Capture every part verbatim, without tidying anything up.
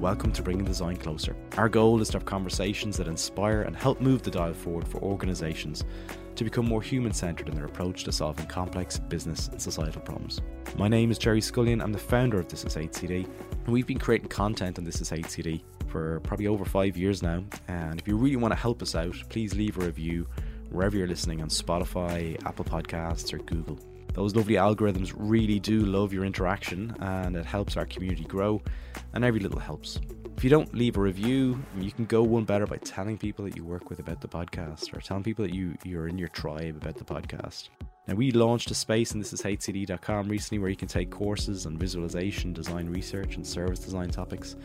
Welcome to Bringing Design Closer. Our goal is to have conversations that inspire and help move the dial forward for organisations to become more human-centred in their approach to solving complex business and societal problems. My name is Jerry Scullion. I'm the founder of This Is H C D, and we've been creating content on This Is H C D for probably over five years now. And if you really want to help us out, please leave a review wherever you're listening, on Spotify, Apple Podcasts or Google. Those lovely algorithms really do love your interaction, and it helps our community grow, and every little helps. If you don't leave a review, you can go one better by telling people that you work with about the podcast, or telling people that you, you're in your tribe about the podcast. Now, we launched a space in this is h c d dot com recently where you can take courses on visualization, design research, and service design topics.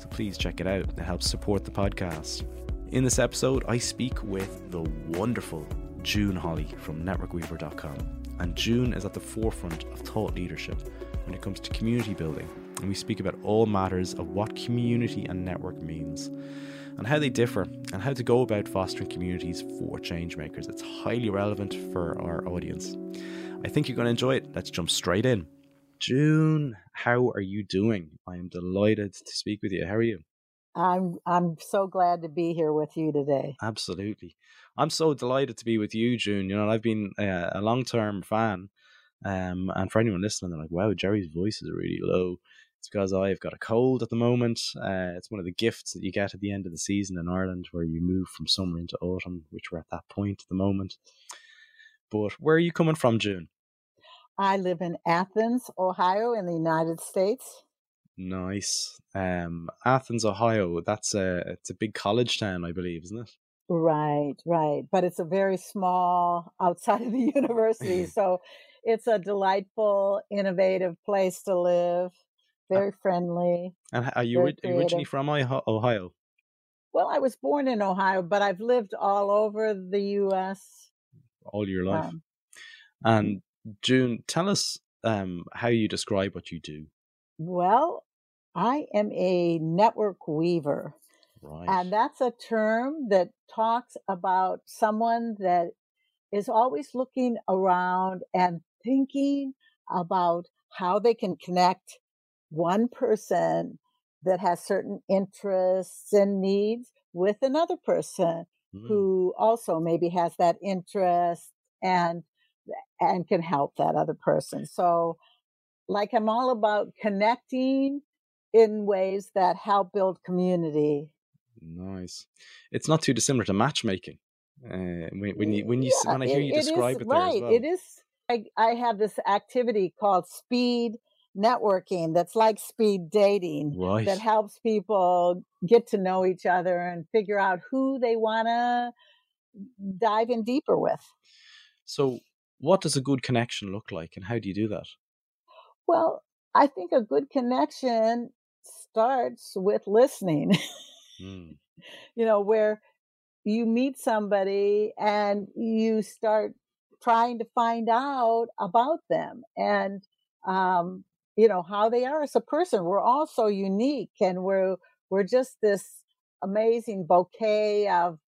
So please check it out. It helps support the podcast. In this episode, I speak with the wonderful June Holley from network weaver dot com. And June is at the forefront of thought leadership when it comes to community building. And we speak about all matters of what community and network means, and how they differ, and how to go about fostering communities for changemakers. It's highly relevant for our audience. I think you're going to enjoy it. Let's jump straight in. June, how are you doing? I am delighted to speak with you. How are you? I'm I'm so glad to be here with you today. Absolutely. I'm so delighted to be with you, June. You know, I've been uh, a long-term fan. Um, and for anyone listening, they're like, wow, Jerry's voice is really low. It's because I've got a cold at the moment. Uh, it's one of the gifts that you get at the end of the season in Ireland, where you move from summer into autumn, which we're at that point at the moment. But where are you coming from, June? I live in Athens, Ohio, in the United States. Nice. Um, Athens, Ohio. That's a it's a big college town, I believe, isn't it? Right, right. But it's a very small, outside of the university. So it's a delightful, innovative place to live. Very uh, friendly. And are you, are you originally from Ohio? Well, I was born in Ohio, but I've lived all over the U S all your life. Um, and June, tell us um, how you describe what you do. Well, I am a network weaver, right. And that's a term that talks about someone that is always looking around and thinking about how they can connect one person that has certain interests and needs with another person mm. who also maybe has that interest and and can help that other person. So, like, I'm all about connecting in ways that help build community. Nice. It's not too dissimilar to matchmaking. Uh, when, when you when you yeah, when I hear it, you describe it, is, it there right. as well. It is. I I have this activity called speed networking that's like speed dating, right. that helps people get to know each other and figure out who they want to dive in deeper with. So, what does a good connection look like, and how do you do that? Well, I think a good connection starts with listening, mm. you know, where you meet somebody and you start trying to find out about them and, um, you know, how they are as a person. We're all so unique, and we're, we're just this amazing bouquet of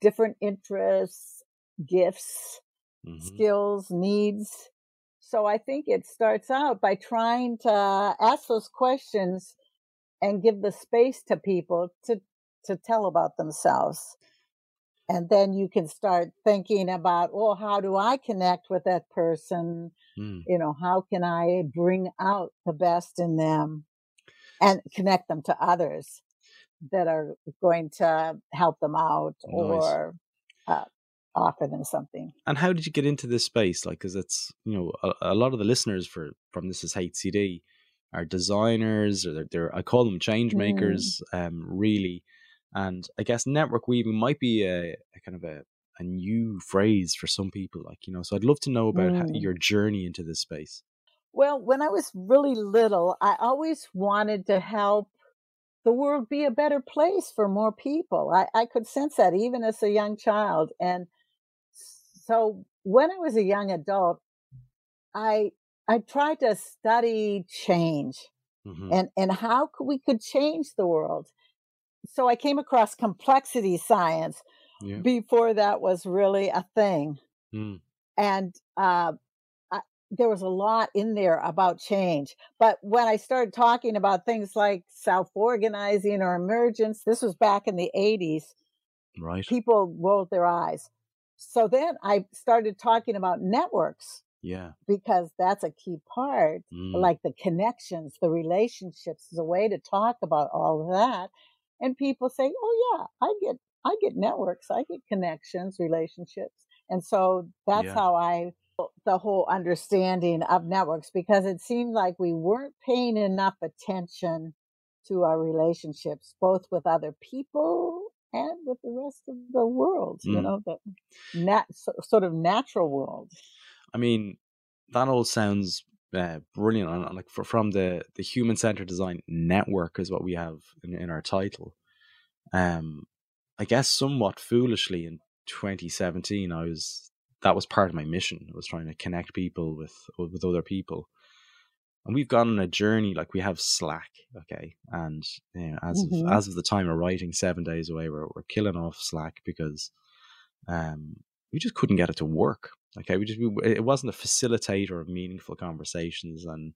different interests, gifts, mm-hmm. skills, needs. So I think it starts out by trying to ask those questions and give the space to people to, to tell about themselves. And then you can start thinking about, well, how do I connect with that person? Mm. You know, how can I bring out the best in them and connect them to others that are going to help them out? Nice. Or uh, offer them something. And how did you get into this space? Like, because it's, you know, a, a lot of the listeners for from This Is H C D are designers, or they're, they're I call them change makers, mm. um, really. And I guess network weaving might be a, a kind of a, a new phrase for some people, like, you know, so I'd love to know about mm. how, your journey into this space. Well, when I was really little, I always wanted to help the world be a better place for more people. I, I could sense that even as a young child. And so when I was a young adult, I I tried to study change mm-hmm. and, and how could we could change the world. So I came across complexity science yeah. before that was really a thing. Mm. And uh, I, there was a lot in there about change. But when I started talking about things like self-organizing or emergence, this was back in the eighties, right? People rolled their eyes. So then I started talking about networks. Yeah. Because that's a key part, mm. like the connections, the relationships is a way to talk about all of that. And people say, "Oh yeah, I get, I get networks, I get connections, relationships," and so that's yeah. how I built the whole understanding of networks, because it seemed like we weren't paying enough attention to our relationships, both with other people and with the rest of the world. Mm. You know, the nat- so, sort of natural world. I mean, that all sounds Uh, brilliant. And like for, from the, the human centered design network is what we have in, in our title. Um, I guess somewhat foolishly in twenty seventeen, I was, that was part of my mission. I was trying to connect people with, with other people. And we've gone on a journey, like we have Slack. Okay. And you know, as, mm-hmm. of, as of the time of writing, seven days away, we're, we're killing off Slack because, um, we just couldn't get it to work. Okay, we just we, it wasn't a facilitator of meaningful conversations, and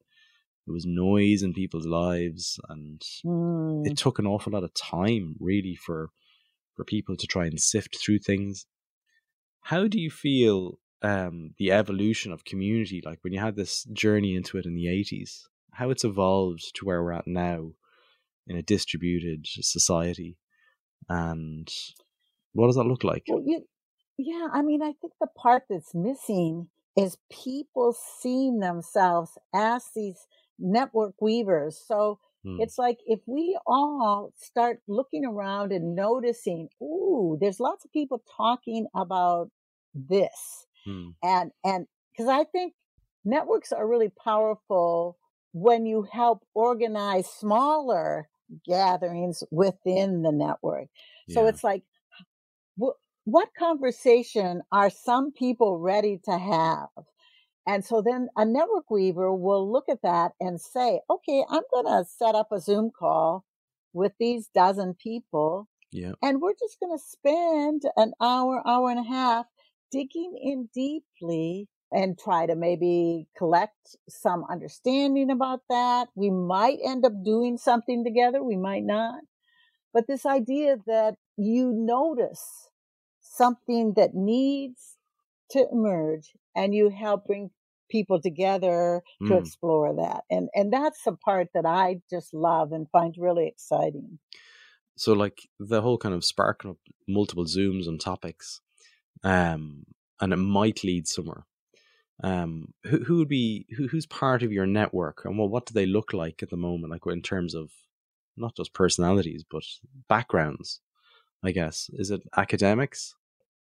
it was noise in people's lives, and mm. it took an awful lot of time, really, for for people to try and sift through things. How do you feel um, the evolution of community, like when you had this journey into it in the eighties, how it's evolved to where we're at now in a distributed society, and what does that look like? Well, you- Yeah, I mean, I think the part that's missing is people seeing themselves as these network weavers. So mm. it's like if we all start looking around and noticing, ooh, there's lots of people talking about this. Mm. And and because I think networks are really powerful when you help organize smaller gatherings within the network. Yeah. So it's like, well, what conversation are some people ready to have? And so then a network weaver will look at that and say, okay, I'm going to set up a Zoom call with these dozen people. Yeah. And we're just going to spend an hour, hour and a half digging in deeply and try to maybe collect some understanding about that. We might end up doing something together. We might not. But this idea that you notice something that needs to emerge, and you help bring people together mm. to explore that. And and that's the part that I just love and find really exciting. So like the whole kind of sparking up multiple Zooms on topics, um, and it might lead somewhere. Um, who, who would be, who, who's part of your network, and well, what do they look like at the moment? Like in terms of not just personalities, but backgrounds, I guess. Is it academics?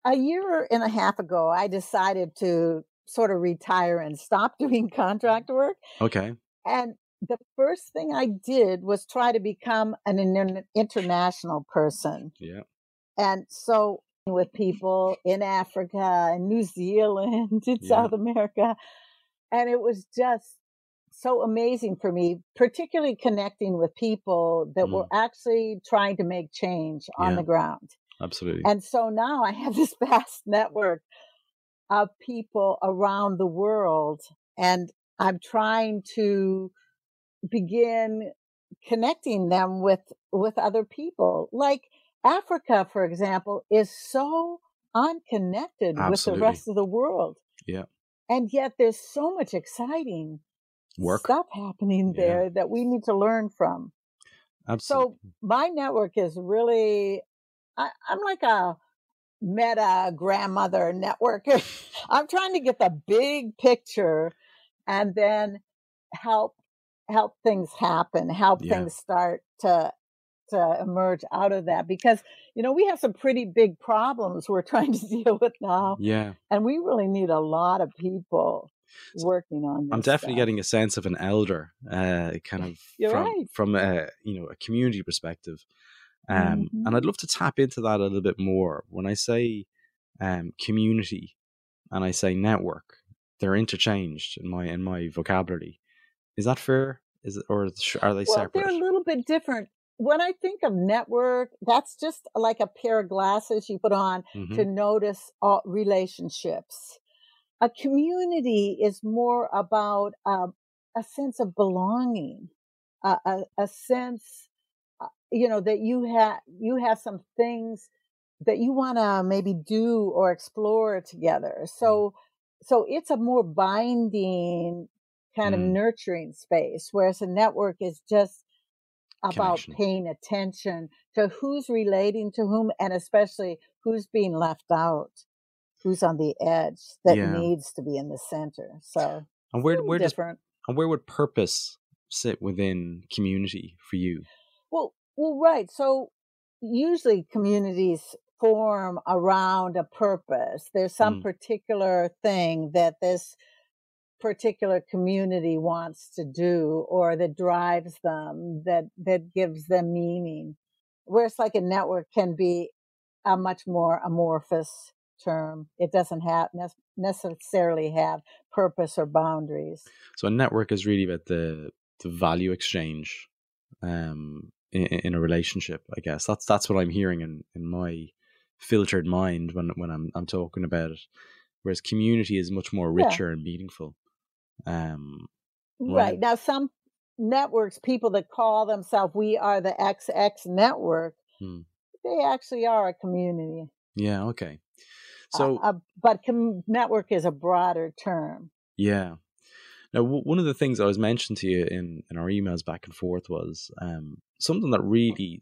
A year and a half ago, I decided to sort of retire and stop doing contract work. Okay. And the first thing I did was try to become an international person. Yeah. And so with people in Africa and New Zealand and yeah. South America, and it was just so amazing for me, particularly connecting with people that mm. were actually trying to make change on yeah, the ground. Absolutely. And so now I have this vast network of people around the world, and I'm trying to begin connecting them with, with other people. Like Africa, for example, is so unconnected Absolutely. with the rest of the world. Yeah. And yet there's so much exciting work stuff happening there yeah. that we need to learn from. Absolutely. So my network is really, I, I'm like a meta grandmother network. I'm trying to get the big picture and then help help things happen, help yeah. things start to to emerge out of that. Because, you know, we have some pretty big problems we're trying to deal with now. Yeah. And we really need a lot of people working on this. I'm definitely stuff. getting a sense of an elder, uh, kind of You're from, right. from a, you know, a community perspective. Um, mm-hmm. And I'd love to tap into that a little bit more. When I say um, community and I say network, they're interchanged in my in my vocabulary. Is that fair? Is it, or are they well, separate? They're a little bit different. When I think of network, that's just like a pair of glasses you put on mm-hmm. to notice all relationships. A community is more about uh, a sense of belonging, uh, a, a sense, uh, you know, that you have you have some things that you want to maybe do or explore together. So, so it's a more binding kind mm. of nurturing space, whereas a network is just about connection. Paying attention to who's relating to whom, and especially who's being left out. Who's on the edge that yeah. needs to be in the center. So and where, where different. Does, and where would purpose sit within community for you? Well, well, right. So usually communities form around a purpose. There's some mm. particular thing that this particular community wants to do, or that drives them, that, that gives them meaning. Whereas like a network can be a much more amorphous term. It doesn't have necessarily have purpose or boundaries. So a network is really about the the value exchange um in, in a relationship, I guess. That's that's what I'm hearing in, in my filtered mind when, when I'm I'm talking about it. Whereas community is much more richer yeah. and meaningful. Um right. Now some networks, people that call themselves we are the X X network, hmm. they actually are a community. Yeah, okay. So, uh, uh, but com- network is a broader term. Yeah. Now, w- one of the things I was mentioning to you in, in our emails back and forth was um, something that really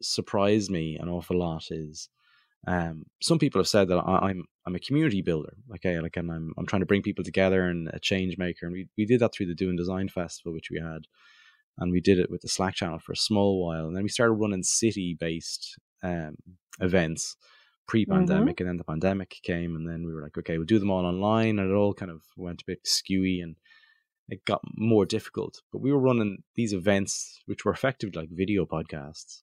surprised me an awful lot is um, some people have said that I, I'm I'm a community builder. Okay, like and I'm I'm trying to bring people together and a change maker. And we, we did that through the Doing Design Festival, which we had, and we did it with the Slack channel for a small while, and then we started running city based um, events. Pre-pandemic, mm-hmm. and then the pandemic came, and then we were like, okay, we'll do them all online, and it all kind of went a bit skewy, and it got more difficult. But we were running these events, which were effectively like video podcasts,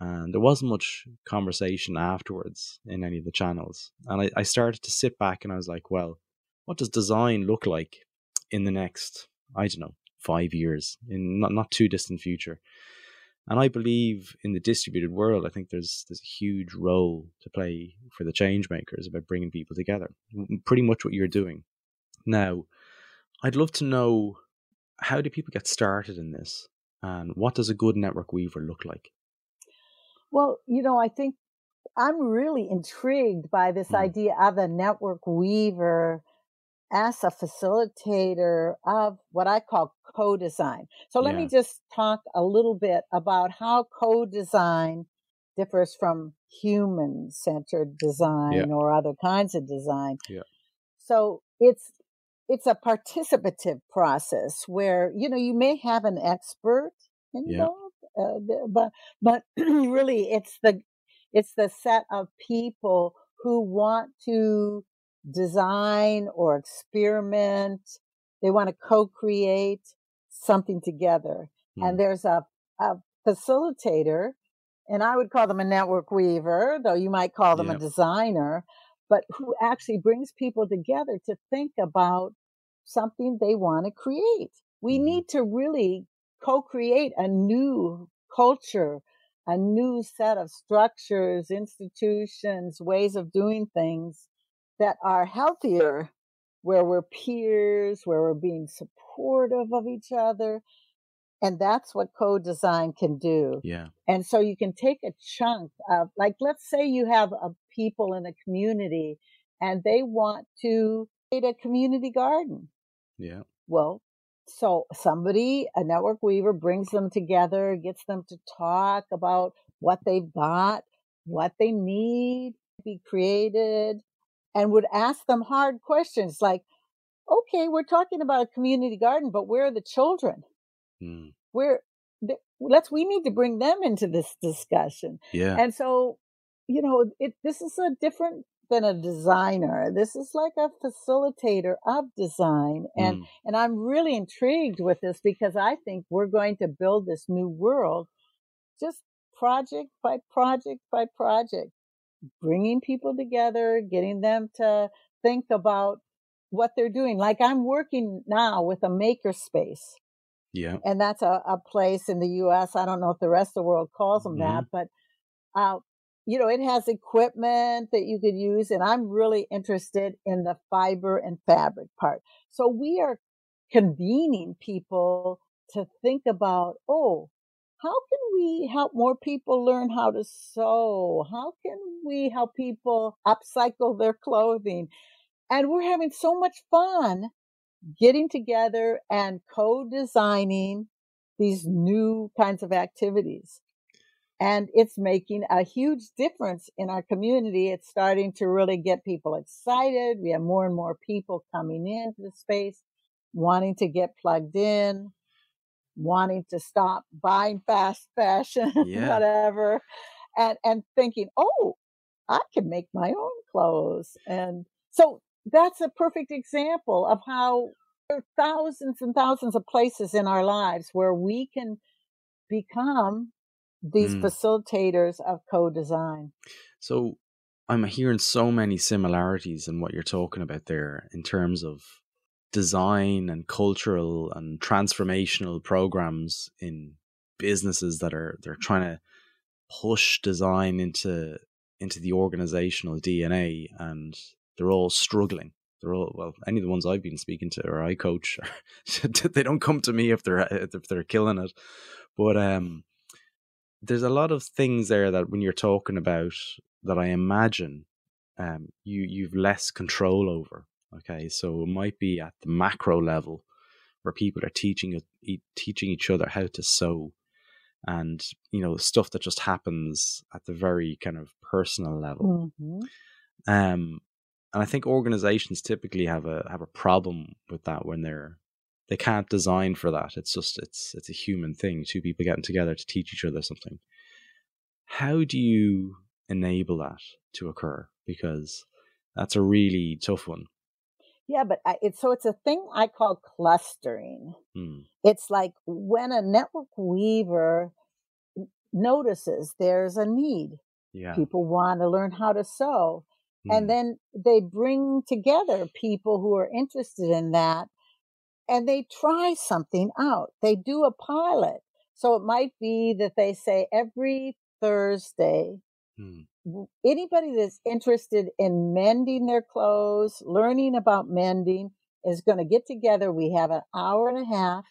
and there wasn't much conversation afterwards in any of the channels. And I, I started to sit back, and I was like, well, what does design look like in the next, I don't know, five years, in not, not too distant future? And I believe in the distributed world, I think there's there's a huge role to play for the change makers about bringing people together, pretty much what you're doing. Now, I'd love to know, how do people get started in this? And what does a good network weaver look like? Well, you know, I think I'm really intrigued by this mm. idea of a network weaver as a facilitator of what I call co-design. So let yeah. me just talk a little bit about how co-design differs from human-centered design yeah. or other kinds of design. Yeah. So it's it's a participative process where, you know, you may have an expert involved, yeah. uh, but but really it's the it's the set of people who want to design or experiment. They want to co-create something together. Mm. And there's a, a facilitator, and I would call them a network weaver, though you might call them yeah. a designer, but who actually brings people together to think about something they want to create. We mm. need to really co-create a new culture, a new set of structures, institutions, ways of doing things that are healthier, where we're peers, where we're being supportive of each other. And that's what co-design can do. Yeah. And so you can take a chunk of, like, let's say you have a people in a community and they want to create a community garden. Yeah. Well, so somebody, a network weaver, brings them together, gets them to talk about what they've got, what they need, be created, and would ask them hard questions like, okay, we're talking about a community garden, but where are the children? Mm. Where, let's, we need to bring them into this discussion. Yeah. And so, you know, it, this is a different than a designer. This is like a facilitator of design. And, mm. and I'm really intrigued with this because I think we're going to build this new world just project by project by project, bringing people together, getting them to think about what they're doing. Like I'm working now with a makerspace. Yeah. And that's a, a place in the U S. I don't know if the rest of the world calls them mm-hmm. that, but, uh, you know, it has equipment that you could use. And I'm really interested in the fiber and fabric part. So we are convening people to think about, oh, how can we help more people learn how to sew? How can we help people upcycle their clothing? And we're having so much fun getting together and co-designing these new kinds of activities. And it's making a huge difference in our community. It's starting to really get people excited. We have more and more people coming into the space, wanting to get plugged in, wanting to stop buying fast fashion, yeah. whatever, and, and thinking, oh, I can make my own clothes. And so that's a perfect example of how there are thousands and thousands of places in our lives where we can become these mm. facilitators of co-design. So I'm hearing so many similarities in what you're talking about there in terms of design and cultural and transformational programs in businesses that are they're trying to push design into into the organizational D N A, and they're all struggling. They're all well. Any of the ones I've been speaking to or I coach, they don't come to me if they're if they're killing it. But um, there's a lot of things there that when you're talking about that, I imagine um you you've less control over. Okay, so it might be at the macro level where people are teaching teaching each other how to sew, and you know stuff that just happens at the very kind of personal level. Mm-hmm. Um, and I think organizations typically have a have a problem with that when they're they can't design for that. It's just it's it's a human thing. Two people getting together to teach each other something. How do you enable that to occur? Because that's a really tough one. Yeah, but I, it, so it's a thing I call clustering. Mm. It's like when a network weaver notices there's a need, yeah. people want to learn how to sew, mm. and then they bring together people who are interested in that, and they try something out. They do a pilot. So it might be that they say every Thursday, mm. anybody that's interested in mending their clothes, learning about mending, is going to get together. We have an hour and a half.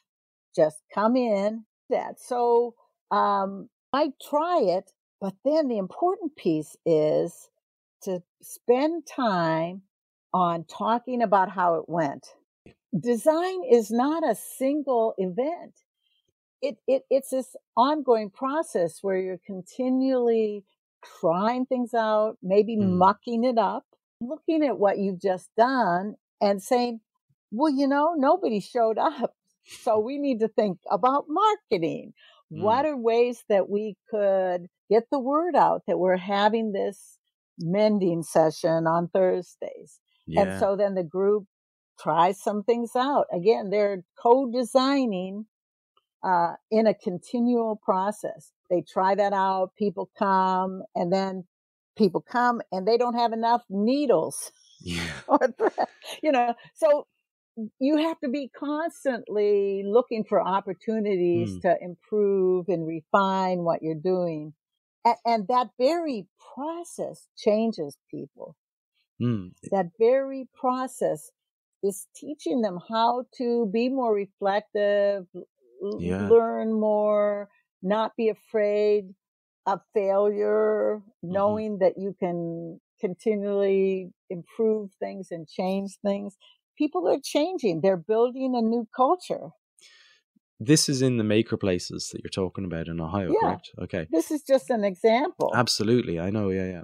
Just come in. That. So um, I try it, but then the important piece is to spend time on talking about how it went. Design is not a single event. It it it's this ongoing process where you're continually trying things out, maybe mm. mucking it up, looking at what you've just done and saying, well, you know, nobody showed up. So we need to think about marketing. Mm. What are ways that we could get the word out that we're having this mending session on Thursdays? Yeah. And so then the group tries some things out. Again, they're co-designing uh, in a continual process. They try that out. People come, and then people come, and they don't have enough needles, yeah. or thread, you know. So you have to be constantly looking for opportunities mm. to improve and refine what you're doing, and, and that very process changes people. Mm. That very process is teaching them how to be more reflective, yeah. learn more. Not be afraid of failure, knowing mm-hmm. that you can continually improve things and change things. People are changing. They're building a new culture. This is in the maker places that you're talking about in Ohio, yeah. correct? Okay. This is just an example. Absolutely. I know. Yeah, yeah.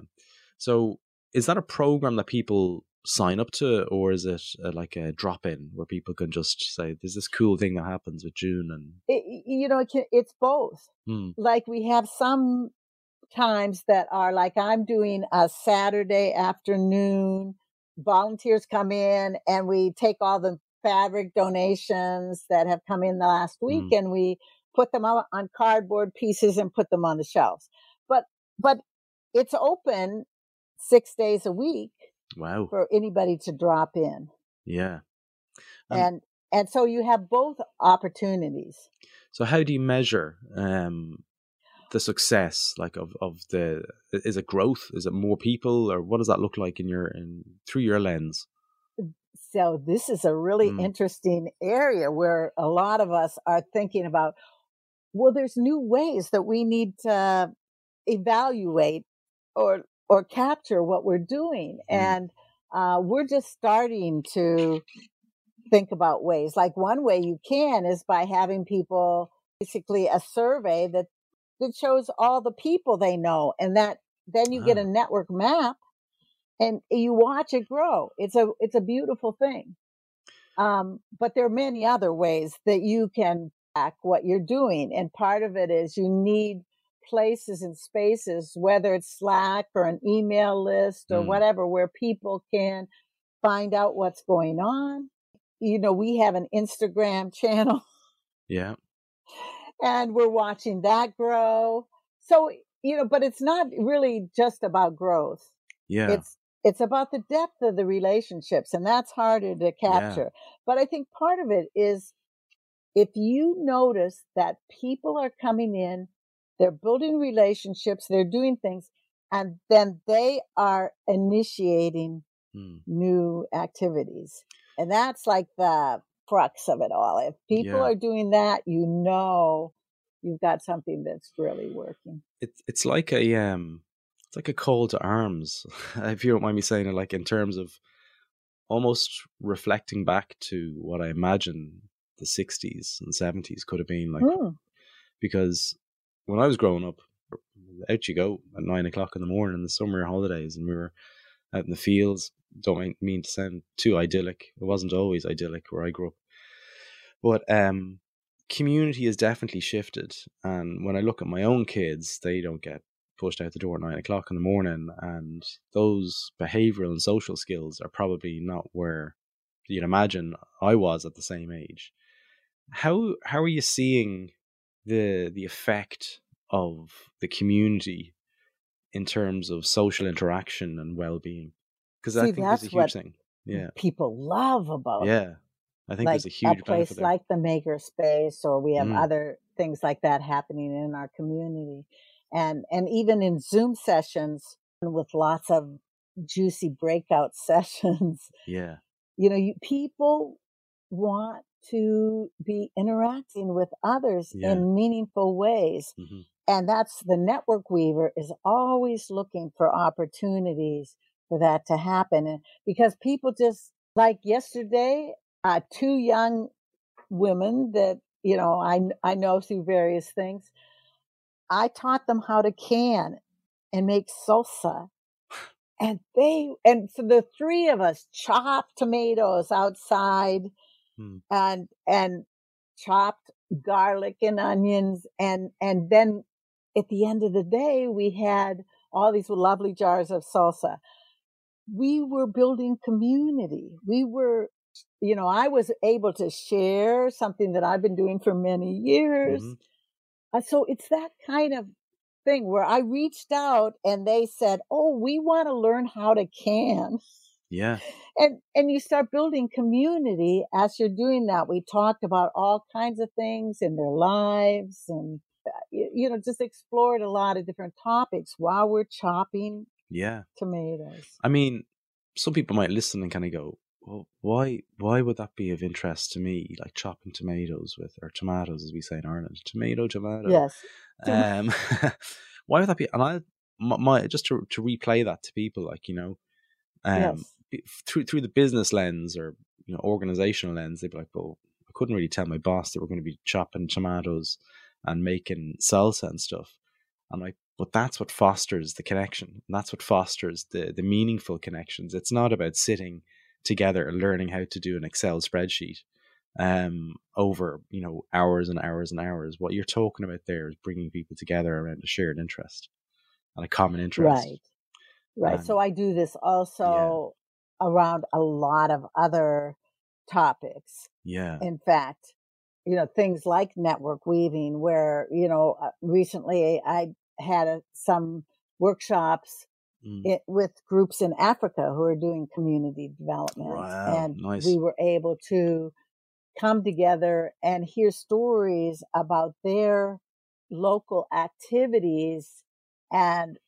So Is that a program that people sign up to, or is it a, like a drop-in where people can just say, there's this cool thing that happens with June? And it, you know, it can, it's both. Hmm. Like we have some times that are like, I'm doing a Saturday afternoon, volunteers come in and we take all the fabric donations that have come in the last week mm. and we put them out on cardboard pieces and put them on the shelves. But but it's open six days a week wow. for anybody to drop in. Yeah. Um, and and so you have both opportunities. So how do you measure um the success, like of, of the, is it growth? Is it more people, or what does that look like in your, in through your lens? So this is a really mm. interesting area where a lot of us are thinking about, well, there's new ways that we need to evaluate or, or capture what we're doing. Mm. And uh, we're just starting to think about ways. Like one way you can is by having people basically a survey that It shows all the people they know, and that then you oh. get a network map, and you watch it grow. It's a it's a beautiful thing. Um, but there are many other ways that you can track what you're doing, and part of it is you need places and spaces, whether it's Slack or an email list or mm. whatever, where people can find out what's going on. You know, we have an Instagram channel. Yeah. And we're watching that grow. So, you know, but it's not really just about growth. Yeah. It's it's about the depth of the relationships, and that's harder to capture. Yeah. But I think part of it is if you notice that people are coming in, they're building relationships, they're doing things, and then they are initiating hmm. new activities. And that's like the crux of it all. If people yeah. are doing that, you know you've got something that's really working. It's it's like a um, it's like a call to arms, if you don't mind me saying it, like in terms of almost reflecting back to what I imagine the sixties and seventies could have been like. Hmm. Because when I was growing up, out you go at nine o'clock in the morning in the summer holidays, and we were out in the fields. Don't mean to sound too idyllic. It wasn't always idyllic where I grew up. But um, community has definitely shifted. And when I look at my own kids, they don't get pushed out the door at nine o'clock in the morning. And those behavioral and social skills are probably not where you'd imagine I was at the same age. How how are you seeing the the effect of the community in terms of social interaction and well-being? Because I think that's there's a huge thing. Yeah. People love about yeah. it. Yeah. I think like there's a huge a place there. Like the maker space, or we have mm. other things like that happening in our community. And and even in Zoom sessions with lots of juicy breakout sessions. Yeah. You know, you, people want to be interacting with others yeah. in meaningful ways. Mm-hmm. And that's the Network Weaver is always looking for opportunities for that to happen, and because people just like yesterday, uh, two young women that you know I I know through various things, I taught them how to can and make salsa, and they and so the three of us chopped tomatoes outside, hmm. and and chopped garlic and onions, and and then at the end of the day we had all these lovely jars of salsa. We were building community. We were, you know, I was able to share something that I've been doing for many years. Mm-hmm. Uh, so it's that kind of thing where I reached out and they said, oh, we want to learn how to can. Yeah. And and you start building community as you're doing that. We talked about all kinds of things in their lives and, you, you know, just explored a lot of different topics while we're chopping yeah tomatoes. I mean, some people might listen and kind of go, well, why why would that be of interest to me, like chopping tomatoes with or tomatoes as we say in Ireland, tomato tomato yes um why would that be? And I my, my just to, to replay that to people, like, you know, um yes. through through the business lens or, you know, organizational lens, they'd be like, well, I couldn't really tell my boss that we're going to be chopping tomatoes and making salsa and stuff. I'm like, But that's what fosters the connection. And that's what fosters the, the meaningful connections. It's not about sitting together and learning how to do an Excel spreadsheet um, over, you know, hours and hours and hours. What you're talking about there is bringing people together around a shared interest and a common interest. Right. Right. Um, so I do this also yeah. around a lot of other topics. Yeah. In fact, you know, things like network weaving, where, you know, recently I had a, some workshops mm. it, with groups in Africa who are doing community development. Wow, and nice. We were able to come together and hear stories about their local activities, and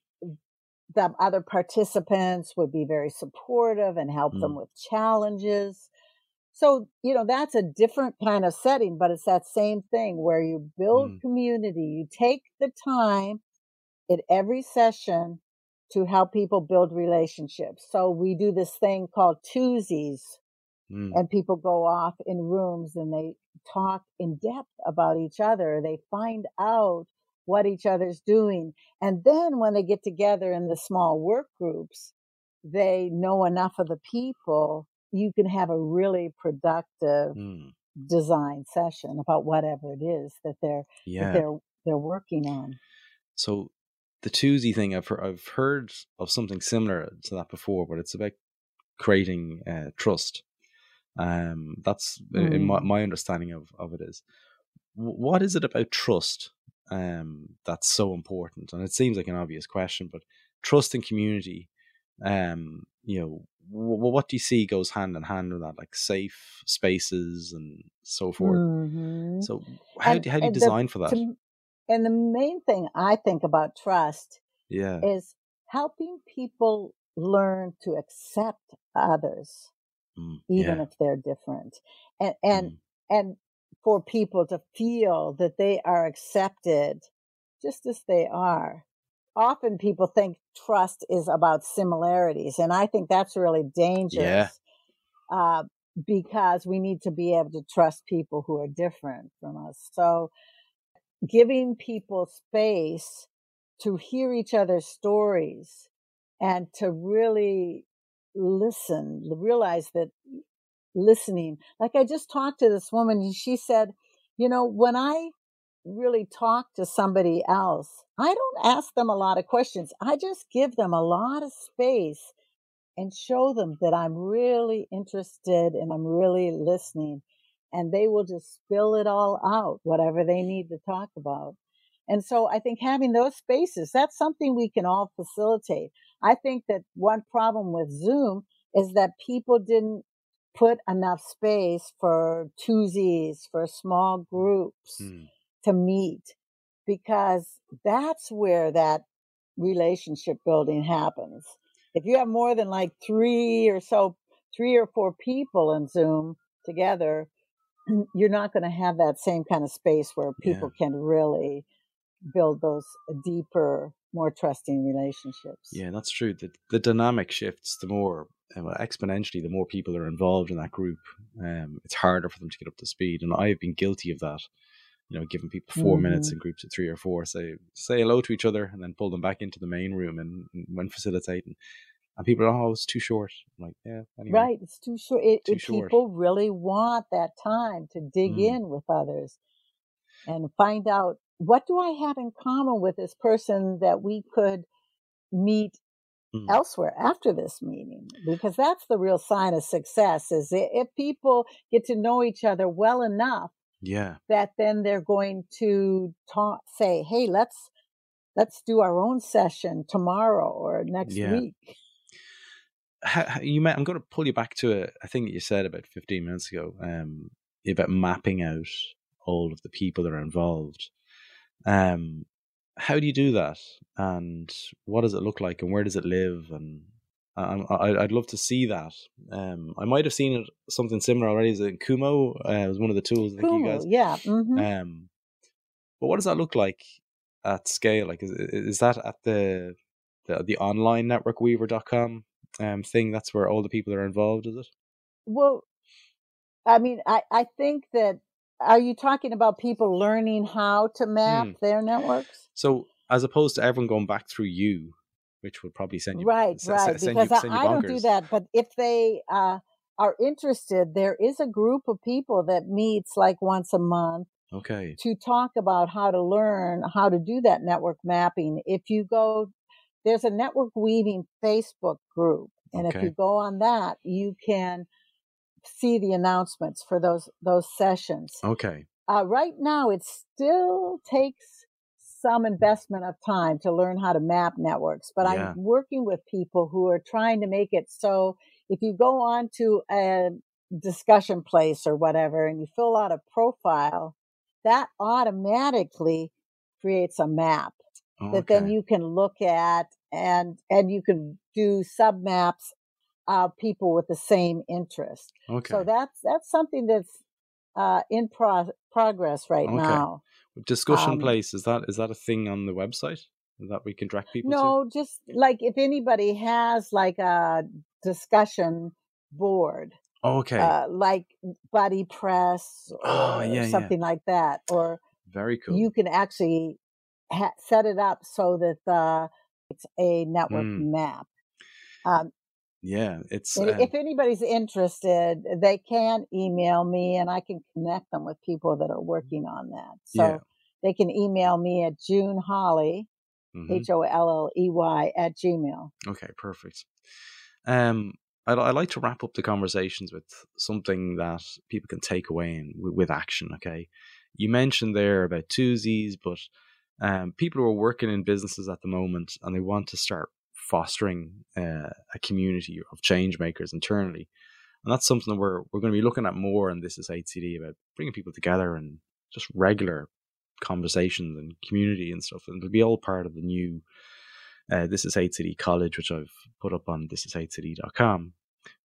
the other participants would be very supportive and help mm. them with challenges. So, you know, that's a different kind of setting, but it's that same thing where you build mm. community. You take the time at every session to help people build relationships. So we do this thing called twosies, mm. and people go off in rooms and they talk in depth about each other. They find out what each other's doing. And then when they get together in the small work groups, they know enough of the people. You can have a really productive mm. design session about whatever it is that they're yeah. that they're they're working on. So the twosie thing, I've I've heard of something similar to that before, but it's about creating uh, trust. Um, that's mm. in my, my understanding of of it is. What is it about trust um, that's so important? And it seems like an obvious question, but trust in community. Um, you know, w- what do you see goes hand in hand with that, like safe spaces and so forth? Mm-hmm. So how, and, do, how do you design the, for that? To, and the main thing I think about trust yeah. is helping people learn to accept others, mm, even yeah. if they're different. And, and, mm. and for people to feel that they are accepted just as they are. Often people think trust is about similarities, and I think that's really dangerous yeah. uh, because we need to be able to trust people who are different from us. So giving people space to hear each other's stories and to really listen, realize that listening, like I just talked to this woman, and she said, you know, when I really talk to somebody else, I don't ask them a lot of questions. I just give them a lot of space and show them that I'm really interested and I'm really listening. And they will just spill it all out, whatever they need to talk about. And so I think having those spaces, that's something we can all facilitate. I think that one problem with Zoom is that people didn't put enough space for twosies, for small groups mm. to meet. Because that's where that relationship building happens. If you have more than like three or so, three or four people in Zoom together, you're not going to have that same kind of space where people yeah. can really build those deeper, more trusting relationships. Yeah, that's true. The, the dynamic shifts the more, well, exponentially, the more people are involved in that group. Um, it's harder for them to get up to speed. And I've been guilty of that. You know, giving people four mm-hmm. minutes in groups of three or four, say say hello to each other, and then pull them back into the main room and, and when facilitating, and people are, oh, it's too short. I'm like, yeah, anyway, right, it's too short. It, too it short. People really want that time to dig mm. in with others and find out, what do I have in common with this person that we could meet mm. elsewhere after this meeting? Because that's the real sign of success, is if people get to know each other well enough. Yeah. That then they're going to talk, say, hey, let's let's do our own session tomorrow or next yeah. week. How, you may, I'm going to pull you back to a, a thing that you said about fifteen minutes ago um, about mapping out all of the people that are involved. Um, how do you do that? And what does it look like? And where does it live? And Um, I, I'd love to see that. Um, I might have seen it, something similar already. Is it Kumo? Uh, was one of the tools. I think Kumo, you guys. Yeah. Mm-hmm. Um, but what does that look like at scale? Like, is, is that at the the, the online network weaver dot com um, thing? That's where all the people are involved, is it? Well, I mean, I, I think that. Are you talking about people learning how to map hmm. their networks? So as opposed to everyone going back through you, which would probably send you right, s- right. Send because you, I, I don't do that. But if they uh, are interested, there is a group of people that meets like once a month. Okay. To talk about how to learn how to do that network mapping. If you go, there's a network weaving Facebook group, and okay. if you go on that, you can see the announcements for those those sessions. Okay. Uh, right now, it still takes some investment of time to learn how to map networks, but yeah. I'm working with people who are trying to make it so if you go on to a discussion place or whatever and you fill out a profile, that automatically creates a map oh, that okay. then you can look at, and and you can do submaps of people with the same interest. Okay. So that's that's something that's uh, in pro- progress right okay. now. Discussion um, place, is that is that a thing on the website that we can direct people no, to? No, just like if anybody has like a discussion board. Okay. Uh, like BuddyPress or oh, yeah, something yeah. like that. Or very cool. You can actually ha- set it up so that uh, it's a network mm. map. Um, yeah, it's. Uh, if anybody's interested, they can email me, and I can connect them with people that are working on that. So yeah. they can email me at June Holley, mm-hmm. H O L L E Y at Gmail. Okay, perfect. Um. I'd, I'd like to wrap up the conversations with something that people can take away and w- with action. Okay, you mentioned there about Tuesdays, but um, people who are working in businesses at the moment and they want to start fostering uh, a community of change makers internally, and that's something that we're we're going to be looking at more. And this is H C D about bringing people together and just regular conversations and community and stuff. And it'll be all part of the new. Uh, this is H C D College, which I've put up on this is h c d dot com.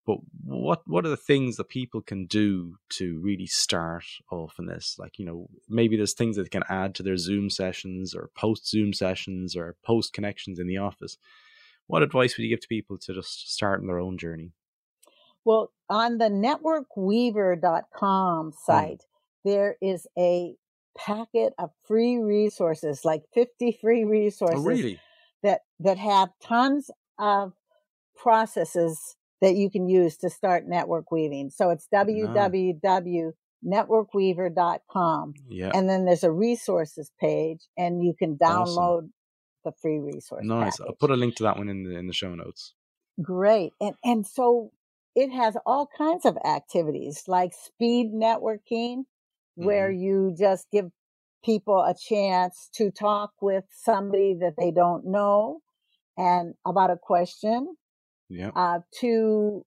But what what are the things that people can do to really start off in this? Like, you know, maybe there's things that they can add to their Zoom sessions or post Zoom sessions or post connections in the office. What advice would you give to people to just start on their own journey? Well, on the network weaver dot com site, hmm. there is a packet of free resources, like fifty free resources. Oh, really? that that have tons of processes that you can use to start network weaving. So it's no. w w w dot network weaver dot com. Yeah. And then there's a resources page, and you can download awesome. the free resource. Nice. Package. I'll put a link to that one in the in the show notes. Great. And and so it has all kinds of activities like speed networking, mm-hmm. where you just give people a chance to talk with somebody that they don't know and about a question, yep. uh, to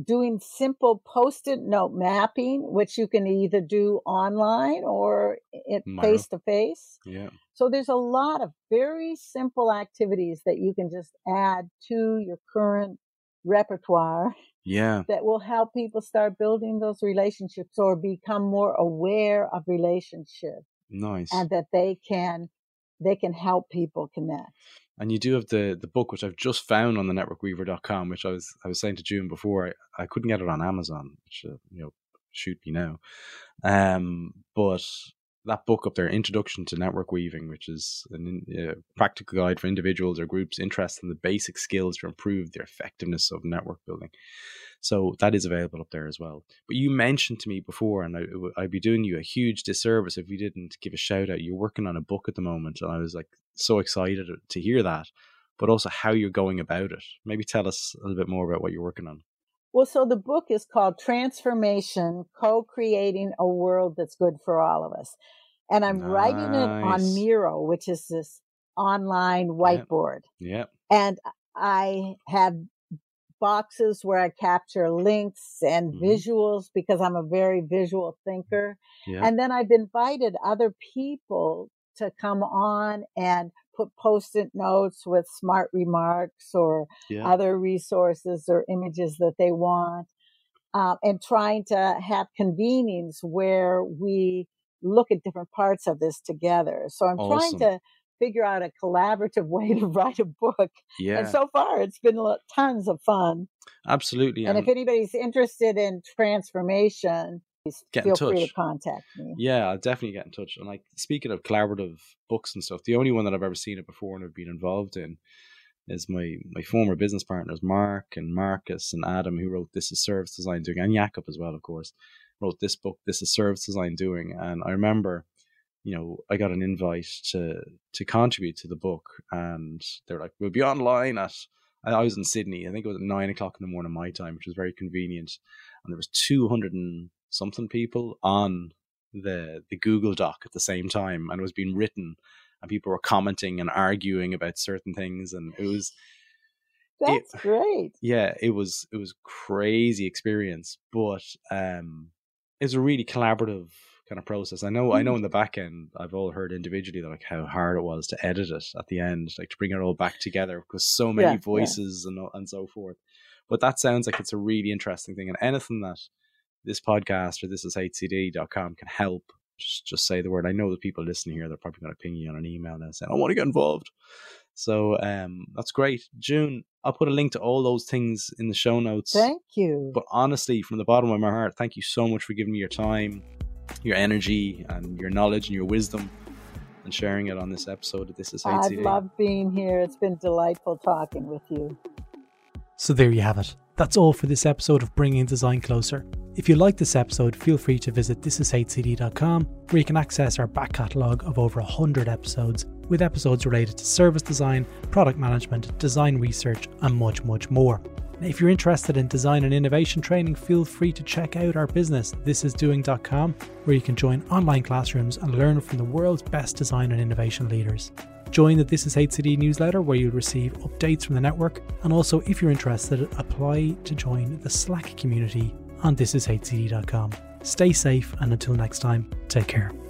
doing simple post-it note mapping, which you can either do online or it face to face. Yeah. So there's a lot of very simple activities that you can just add to your current repertoire. Yeah. That will help people start building those relationships or become more aware of relationships. Nice. And that they can they can help people connect. And you do have the the book, which I've just found on the network weaver dot com, which I was I was saying to June before, I, I couldn't get it on Amazon, which uh, you know, shoot me now. Um, but that book up there, Introduction to Network Weaving, which is a uh, practical guide for individuals or groups interested in the basic skills to improve their effectiveness of network building. So that is available up there as well. But you mentioned to me before, and I, I'd be doing you a huge disservice if you didn't give a shout out. You're working on a book at the moment, and I was like so excited to hear that, but also how you're going about it. Maybe tell us a little bit more about what you're working on. Well, so the book is called Transformation, Co-Creating a World That's Good for All of Us. And I'm nice. writing it on Miro, which is this online whiteboard. Yeah. Yep. And I have boxes where I capture links and mm-hmm. visuals because I'm a very visual thinker. Yep. And then I've invited other people to come on and put post-it notes with smart remarks or yeah. other resources or images that they want, uh, and trying to have convenings where we look at different parts of this together. So I'm awesome. trying to figure out a collaborative way to write a book. Yeah. And so far, it's been tons of fun. Absolutely. And, and if anybody's interested in transformation, get feel in touch. Free to contact me. Yeah, I'll definitely get in touch. And like, speaking of collaborative books and stuff, the only one that I've ever seen it before and I've been involved in is my my former business partners, Mark and Marcus and Adam, who wrote This Is Service Design Doing, and Jakob as well, of course, wrote this book, This Is Service Design Doing. And I remember, you know, I got an invite to to contribute to the book, and they're like, we'll be online at, I was in Sydney, I think it was at nine o'clock in the morning my time, which was very convenient. And there was two hundred and something people on the the Google Doc at the same time, and it was being written, and people were commenting and arguing about certain things, and it was that's it, great. Yeah, it was it was crazy experience, but um, it was a really collaborative kind of process. I know, mm-hmm. I know. In the back end, I've all heard individually that, like, how hard it was to edit it at the end, like to bring it all back together, because so many yeah, voices yeah. and and so forth. But that sounds like it's a really interesting thing, and anything that this podcast or this is h c d dot com can help, just just say the word. I know the people listening here, they're probably going to ping you on an email now saying, I want to get involved. So um, that's great. June, I'll put a link to all those things in the show notes. Thank you. But honestly, from the bottom of my heart, thank you so much for giving me your time, your energy, and your knowledge and your wisdom, and sharing it on this episode of This Is H C D. I love being here. It's been delightful talking with you. So there you have it. That's all for this episode of Bringing Design Closer. If you like this episode, feel free to visit this is h c d dot com, where you can access our back catalogue of over one hundred episodes, with episodes related to service design, product management, design research, and much, much more. If you're interested in design and innovation training, feel free to check out our business, this is doing dot com, where you can join online classrooms and learn from the world's best design and innovation leaders. Join the This Is H C D newsletter, where you'll receive updates from the network. And also, if you're interested, apply to join the Slack community on this is h c d dot com. Stay safe, and until next time, take care.